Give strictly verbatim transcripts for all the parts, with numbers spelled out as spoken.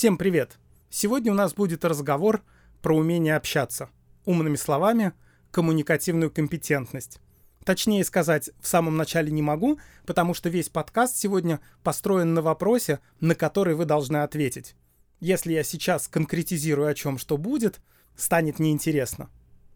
Всем привет! Сегодня у нас будет разговор про умение общаться. Умными словами, коммуникативную компетентность. Точнее сказать, в самом начале не могу, потому что весь подкаст сегодня построен на вопросе, на который вы должны ответить. Если я сейчас конкретизирую, о чем что будет, станет неинтересно.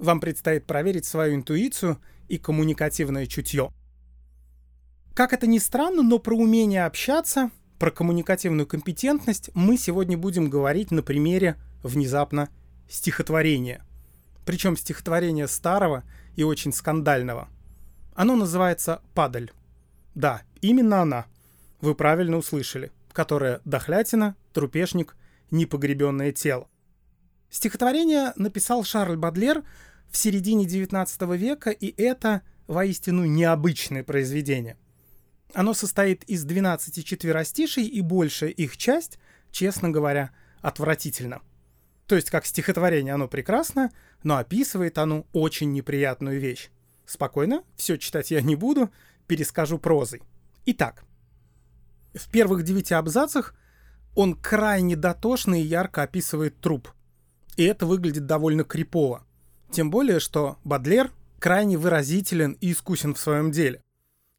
Вам предстоит проверить свою интуицию и коммуникативное чутье. Как это ни странно, но про умение общаться, про коммуникативную компетентность мы сегодня будем говорить на примере, внезапно, стихотворения. Причем стихотворение старого и очень скандального. Оно называется «Падаль». Да, именно она, вы правильно услышали, которая дохлятина, трупешник, непогребенное тело. Стихотворение написал Шарль Бодлер в середине девятнадцатого века, и это воистину необычное произведение. Оно состоит из двенадцати четверостишей, и большая их часть, честно говоря, отвратительна. То есть, как стихотворение оно прекрасно, но описывает оно очень неприятную вещь. Спокойно, все читать я не буду, перескажу прозой. Итак, в первых девяти абзацах он крайне дотошно и ярко описывает труп. И это выглядит довольно крипово. Тем более, что Бодлер крайне выразителен и искусен в своем деле.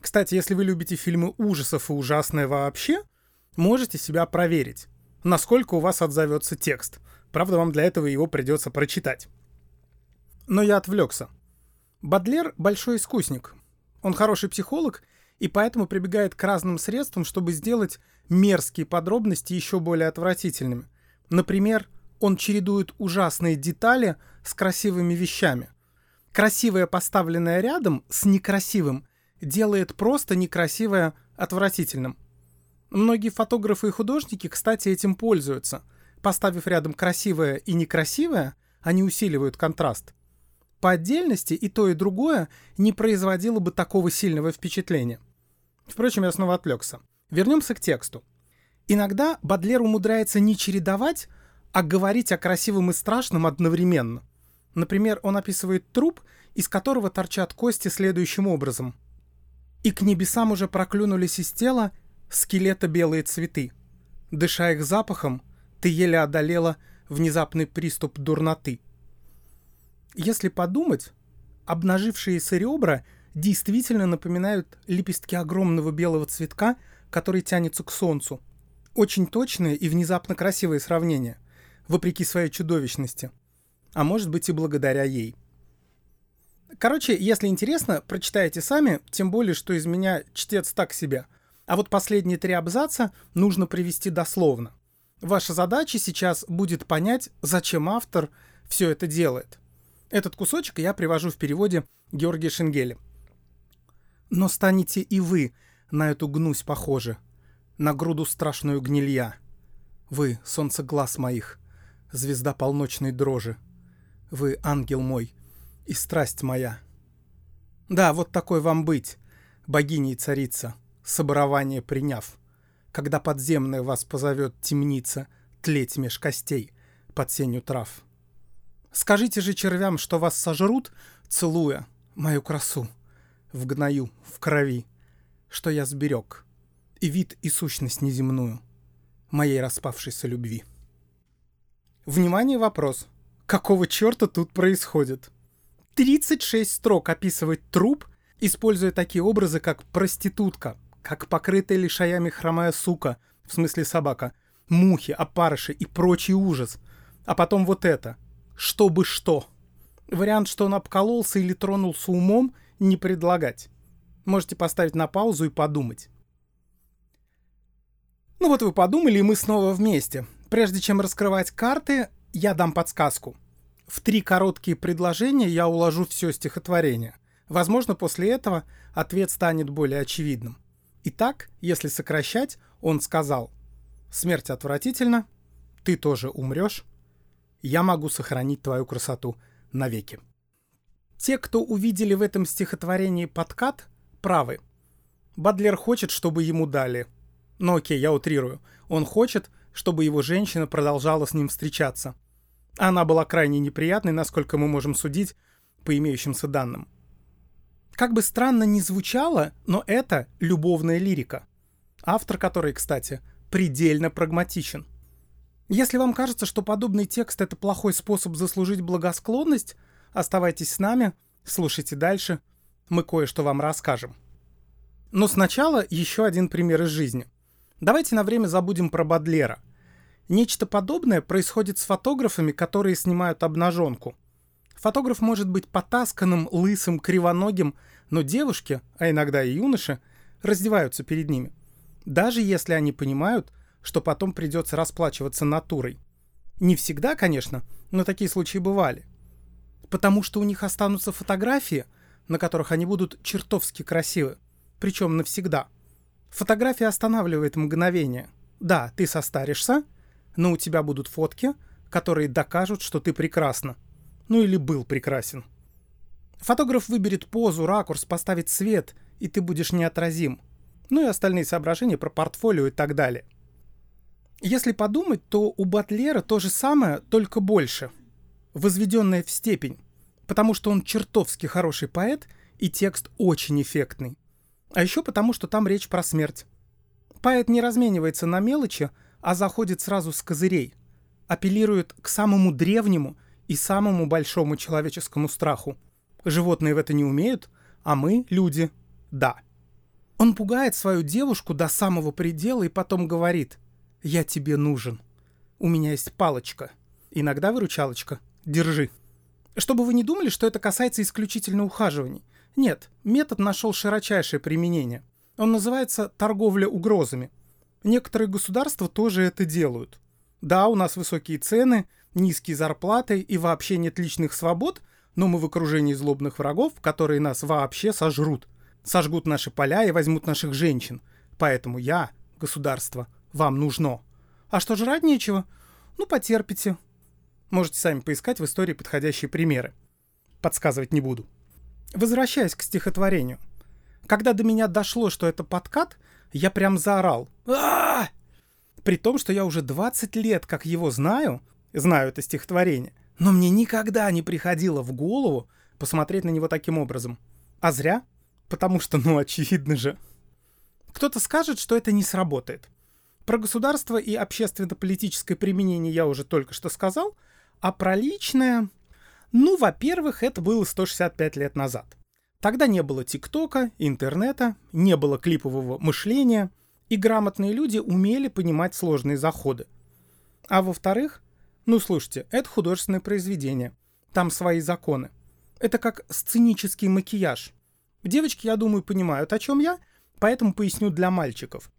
Кстати, если вы любите фильмы ужасов и ужасное вообще, можете себя проверить, насколько у вас отзовется текст. Правда, вам для этого его придется прочитать. Но я отвлекся. Бодлер — большой искусник. Он хороший психолог и поэтому прибегает к разным средствам, чтобы сделать мерзкие подробности еще более отвратительными. Например, он чередует ужасные детали с красивыми вещами. Красивое, поставленное рядом с некрасивым, делает просто некрасивое отвратительным. Многие фотографы и художники, кстати, этим пользуются. Поставив рядом красивое и некрасивое, они усиливают контраст. По отдельности и то, и другое не производило бы такого сильного впечатления. Впрочем, я снова отвлекся. Вернемся к тексту. Иногда Бодлер умудряется не чередовать, а говорить о красивом и страшном одновременно. Например, он описывает труп, из которого торчат кости следующим образом. «И к небесам уже проклюнулись из тела скелета белые цветы. Дыша их запахом, ты еле одолела внезапный приступ дурноты». Если подумать, обнажившиеся ребра действительно напоминают лепестки огромного белого цветка, который тянется к солнцу. Очень точное и внезапно красивое сравнение, вопреки своей чудовищности. А может быть, и благодаря ей. Короче, если интересно, прочитайте сами, тем более, что из меня чтец так себе. А вот последние три абзаца нужно привести дословно. Ваша задача сейчас будет понять, зачем автор все это делает. Этот кусочек я привожу в переводе Георгия Шенгели. «Но станете и вы на эту гнусь похожи, на груду страшную гнилья. Вы — солнце глаз моих, звезда полночной дрожи. Вы — ангел мой и страсть моя. Да, вот такой вам быть, богиня и царица, соборование приняв, когда подземная вас позовет темница тлеть меж костей под сенью трав. Скажите же червям, что вас сожрут, целуя мою красу в гною, в крови, что я сберег и вид, и сущность неземную моей распавшейся любви». Внимание, вопрос. Какого черта тут происходит? тридцать шесть строк описывать труп, используя такие образы, как проститутка, как покрытая лишаями хромая сука, в смысле собака, мухи, опарыши и прочий ужас. А потом вот это. Чтобы что. Вариант, что он обкололся или тронулся умом, не предлагать. Можете поставить на паузу и подумать. Ну вот вы подумали, и мы снова вместе. Прежде чем раскрывать карты, я дам подсказку. В три короткие предложения я уложу все стихотворение. Возможно, после этого ответ станет более очевидным. Итак, если сокращать, он сказал: «Смерть отвратительна, ты тоже умрешь, я могу сохранить твою красоту навеки». Те, кто увидели в этом стихотворении подкат, правы. Бодлер хочет, чтобы ему дали. Ну окей, я утрирую. Он хочет, чтобы его женщина продолжала с ним встречаться. Она была крайне неприятной, насколько мы можем судить по имеющимся данным. Как бы странно ни звучало, но это любовная лирика. Автор которой, кстати, предельно прагматичен. Если вам кажется, что подобный текст — это плохой способ заслужить благосклонность, оставайтесь с нами, слушайте дальше, мы кое-что вам расскажем. Но сначала еще один пример из жизни. Давайте на время забудем про Бодлера. Нечто подобное происходит с фотографами, которые снимают обнаженку. Фотограф может быть потасканным, лысым, кривоногим, но девушки, а иногда и юноши, раздеваются перед ними, даже если они понимают, что потом придется расплачиваться натурой. Не всегда, конечно, но такие случаи бывали. Потому что у них останутся фотографии, на которых они будут чертовски красивы, причем навсегда. Фотография останавливает мгновение. Да, ты состаришься, но у тебя будут фотки, которые докажут, что ты прекрасна. Ну или был прекрасен. Фотограф выберет позу, ракурс, поставит свет, и ты будешь неотразим. Ну и остальные соображения про портфолио и так далее. Если подумать, то у Батлера то же самое, только больше. Возведенное в степень. Потому что он чертовски хороший поэт, и текст очень эффектный. А еще потому, что там речь про смерть. Поэт не разменивается на мелочи, а заходит сразу с козырей. Апеллирует к самому древнему и самому большому человеческому страху. Животные в это не умеют, а мы, люди, да. Он пугает свою девушку до самого предела и потом говорит: «Я тебе нужен. У меня есть палочка. Иногда выручалочка. Держи». Чтобы вы не думали, что это касается исключительно ухаживаний. Нет, метод нашел широчайшее применение. Он называется торговля угрозами. Некоторые государства тоже это делают. Да, у нас высокие цены, низкие зарплаты и вообще нет личных свобод, но мы в окружении злобных врагов, которые нас вообще сожрут. Сожгут наши поля и возьмут наших женщин. Поэтому я, государство, вам нужно. А что, жрать нечего? Ну, потерпите. Можете сами поискать в истории подходящие примеры. Подсказывать не буду. Возвращаясь к стихотворению. Когда до меня дошло, что это подкат, я прям заорал. А-а-а! При том, что я уже двадцать лет как его знаю, знаю это стихотворение, но мне никогда не приходило в голову посмотреть на него таким образом. А зря, потому что, ну, очевидно же. Кто-то скажет, что это не сработает. Про государство и общественно-политическое применение я уже только что сказал, а про личное... Ну, во-первых, это было сто шестьдесят пять лет назад. Тогда не было ТикТока, интернета, не было клипового мышления, и грамотные люди умели понимать сложные заходы. А во-вторых, ну слушайте, это художественное произведение, там свои законы. Это как сценический макияж. Девочки, я думаю, понимают, о чем я, поэтому поясню для мальчиков.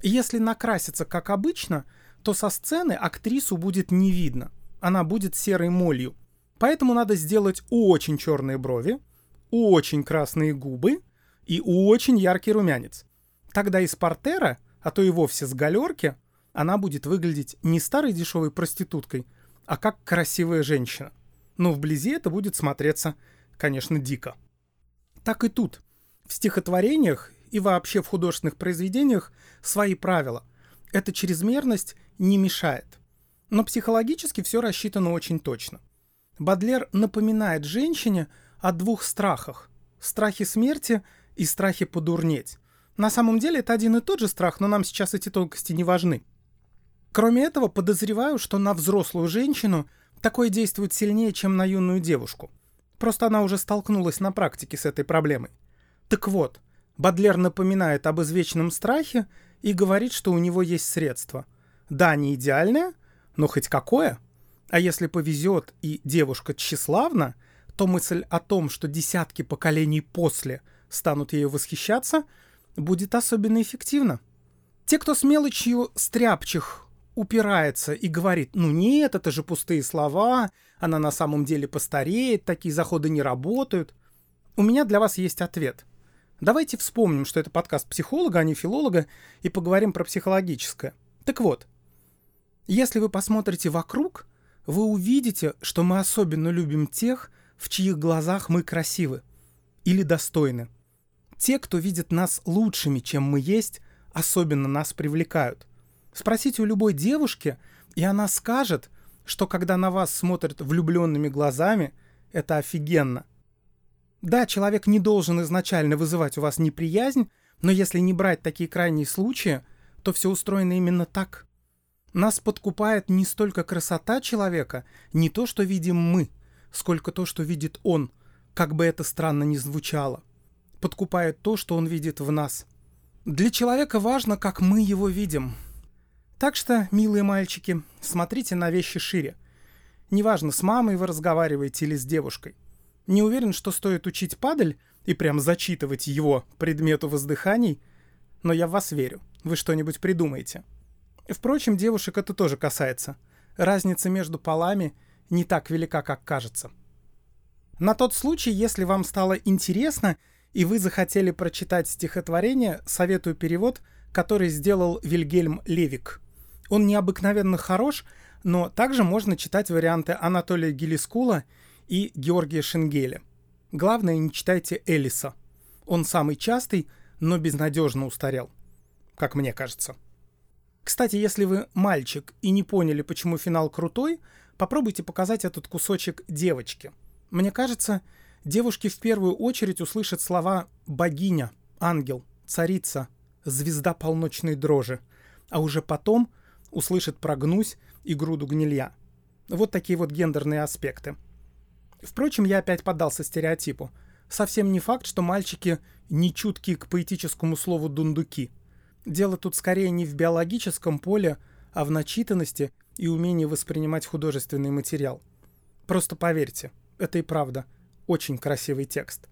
Если накраситься как обычно, то со сцены актрису будет не видно, она будет серой молью. Поэтому надо сделать очень черные брови, очень красные губы и очень яркий румянец. Тогда из портера, а то и вовсе с галерки, она будет выглядеть не старой дешевой проституткой, а как красивая женщина. Но вблизи это будет смотреться, конечно, дико. Так и тут. В стихотворениях и вообще в художественных произведениях свои правила. Эта чрезмерность не мешает. Но психологически все рассчитано очень точно. Бодлер напоминает женщине о двух страхах. Страхе смерти и страхе подурнеть. На самом деле это один и тот же страх, но нам сейчас эти тонкости не важны. Кроме этого, подозреваю, что на взрослую женщину такое действует сильнее, чем на юную девушку. Просто она уже столкнулась на практике с этой проблемой. Так вот, Бодлер напоминает об извечном страхе и говорит, что у него есть средство. Да, не идеальное, но хоть какое. А если повезет и девушка тщеславна, то мысль о том, что десятки поколений после станут ею восхищаться, будет особенно эффективна. Те, кто с мелочью стряпчих упирается и говорит: «Ну нет, это же пустые слова, она на самом деле постареет, такие заходы не работают». У меня для вас есть ответ. Давайте вспомним, что это подкаст психолога, а не филолога, и поговорим про психологическое. Так вот, если вы посмотрите вокруг, вы увидите, что мы особенно любим тех, в чьих глазах мы красивы или достойны. Те, кто видит нас лучшими, чем мы есть, особенно нас привлекают. Спросите у любой девушки, и она скажет, что когда на вас смотрят влюбленными глазами, это офигенно. Да, человек не должен изначально вызывать у вас неприязнь, но если не брать такие крайние случаи, то все устроено именно так. Нас подкупает не столько красота человека, не то, что видим мы, сколько то, что видит он, как бы это странно ни звучало. Подкупает то, что он видит в нас. Для человека важно, как мы его видим. Так что, милые мальчики, смотрите на вещи шире. Неважно, с мамой вы разговариваете или с девушкой. Не уверен, что стоит учить падаль и прям зачитывать его предмету воздыханий, но я в вас верю, вы что-нибудь придумаете. Впрочем, девушек это тоже касается. Разница между полами не так велика, как кажется. На тот случай, если вам стало интересно и вы захотели прочитать стихотворение, советую перевод, который сделал Вильгельм Левик. Он необыкновенно хорош, но также можно читать варианты Анатолия Гелискула и Георгия Шенгели. Главное, не читайте Элиса. Он самый частый, но безнадежно устарел, как мне кажется. Кстати, если вы мальчик и не поняли, почему финал крутой, попробуйте показать этот кусочек девочке. Мне кажется, девушки в первую очередь услышат слова «богиня», «ангел», «царица», «звезда полночной дрожи», а уже потом услышат про гнусь и груду гнилья. Вот такие вот гендерные аспекты. Впрочем, я опять поддался стереотипу. Совсем не факт, что мальчики не чуткие к поэтическому слову «дундуки». Дело тут скорее не в биологическом поле, а в начитанности и умении воспринимать художественный материал. Просто поверьте, это и правда очень красивый текст.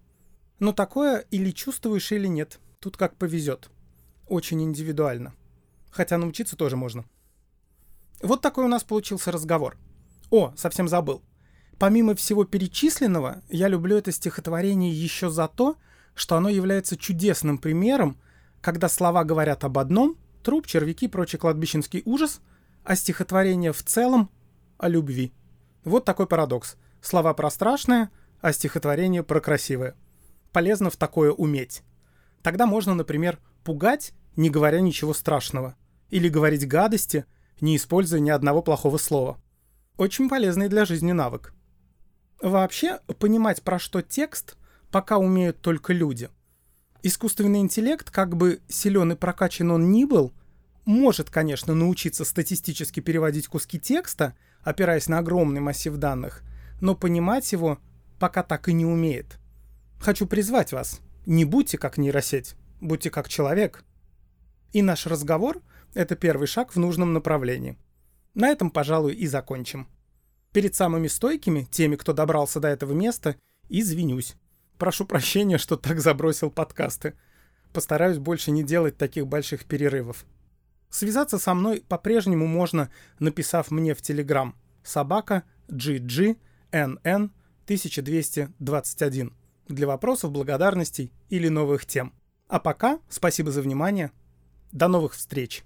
Но такое или чувствуешь, или нет, тут как повезет. Очень индивидуально. Хотя научиться тоже можно. Вот такой у нас получился разговор. О, совсем забыл. Помимо всего перечисленного, я люблю это стихотворение еще за то, что оно является чудесным примером, когда слова говорят об одном — труп, червяки, прочий кладбищенский ужас, а стихотворение в целом — о любви. Вот такой парадокс. Слова про страшное, а стихотворение про красивое. Полезно в такое уметь. Тогда можно, например, пугать, не говоря ничего страшного. Или говорить гадости, не используя ни одного плохого слова. Очень полезный для жизни навык. Вообще, понимать, про что текст, пока умеют только люди. Искусственный интеллект, как бы силен и прокачан он ни был, может, конечно, научиться статистически переводить куски текста, опираясь на огромный массив данных, но понимать его пока так и не умеет. Хочу призвать вас, не будьте как нейросеть, будьте как человек. И наш разговор — это первый шаг в нужном направлении. На этом, пожалуй, и закончим. Перед самыми стойкими, теми, кто добрался до этого места, извинюсь. Прошу прощения, что так забросил подкасты. Постараюсь больше не делать таких больших перерывов. Связаться со мной по-прежнему можно, написав мне в Telegram собака джи джи эн эн тысяча двести двадцать один для вопросов, благодарностей или новых тем. А пока спасибо за внимание. До новых встреч!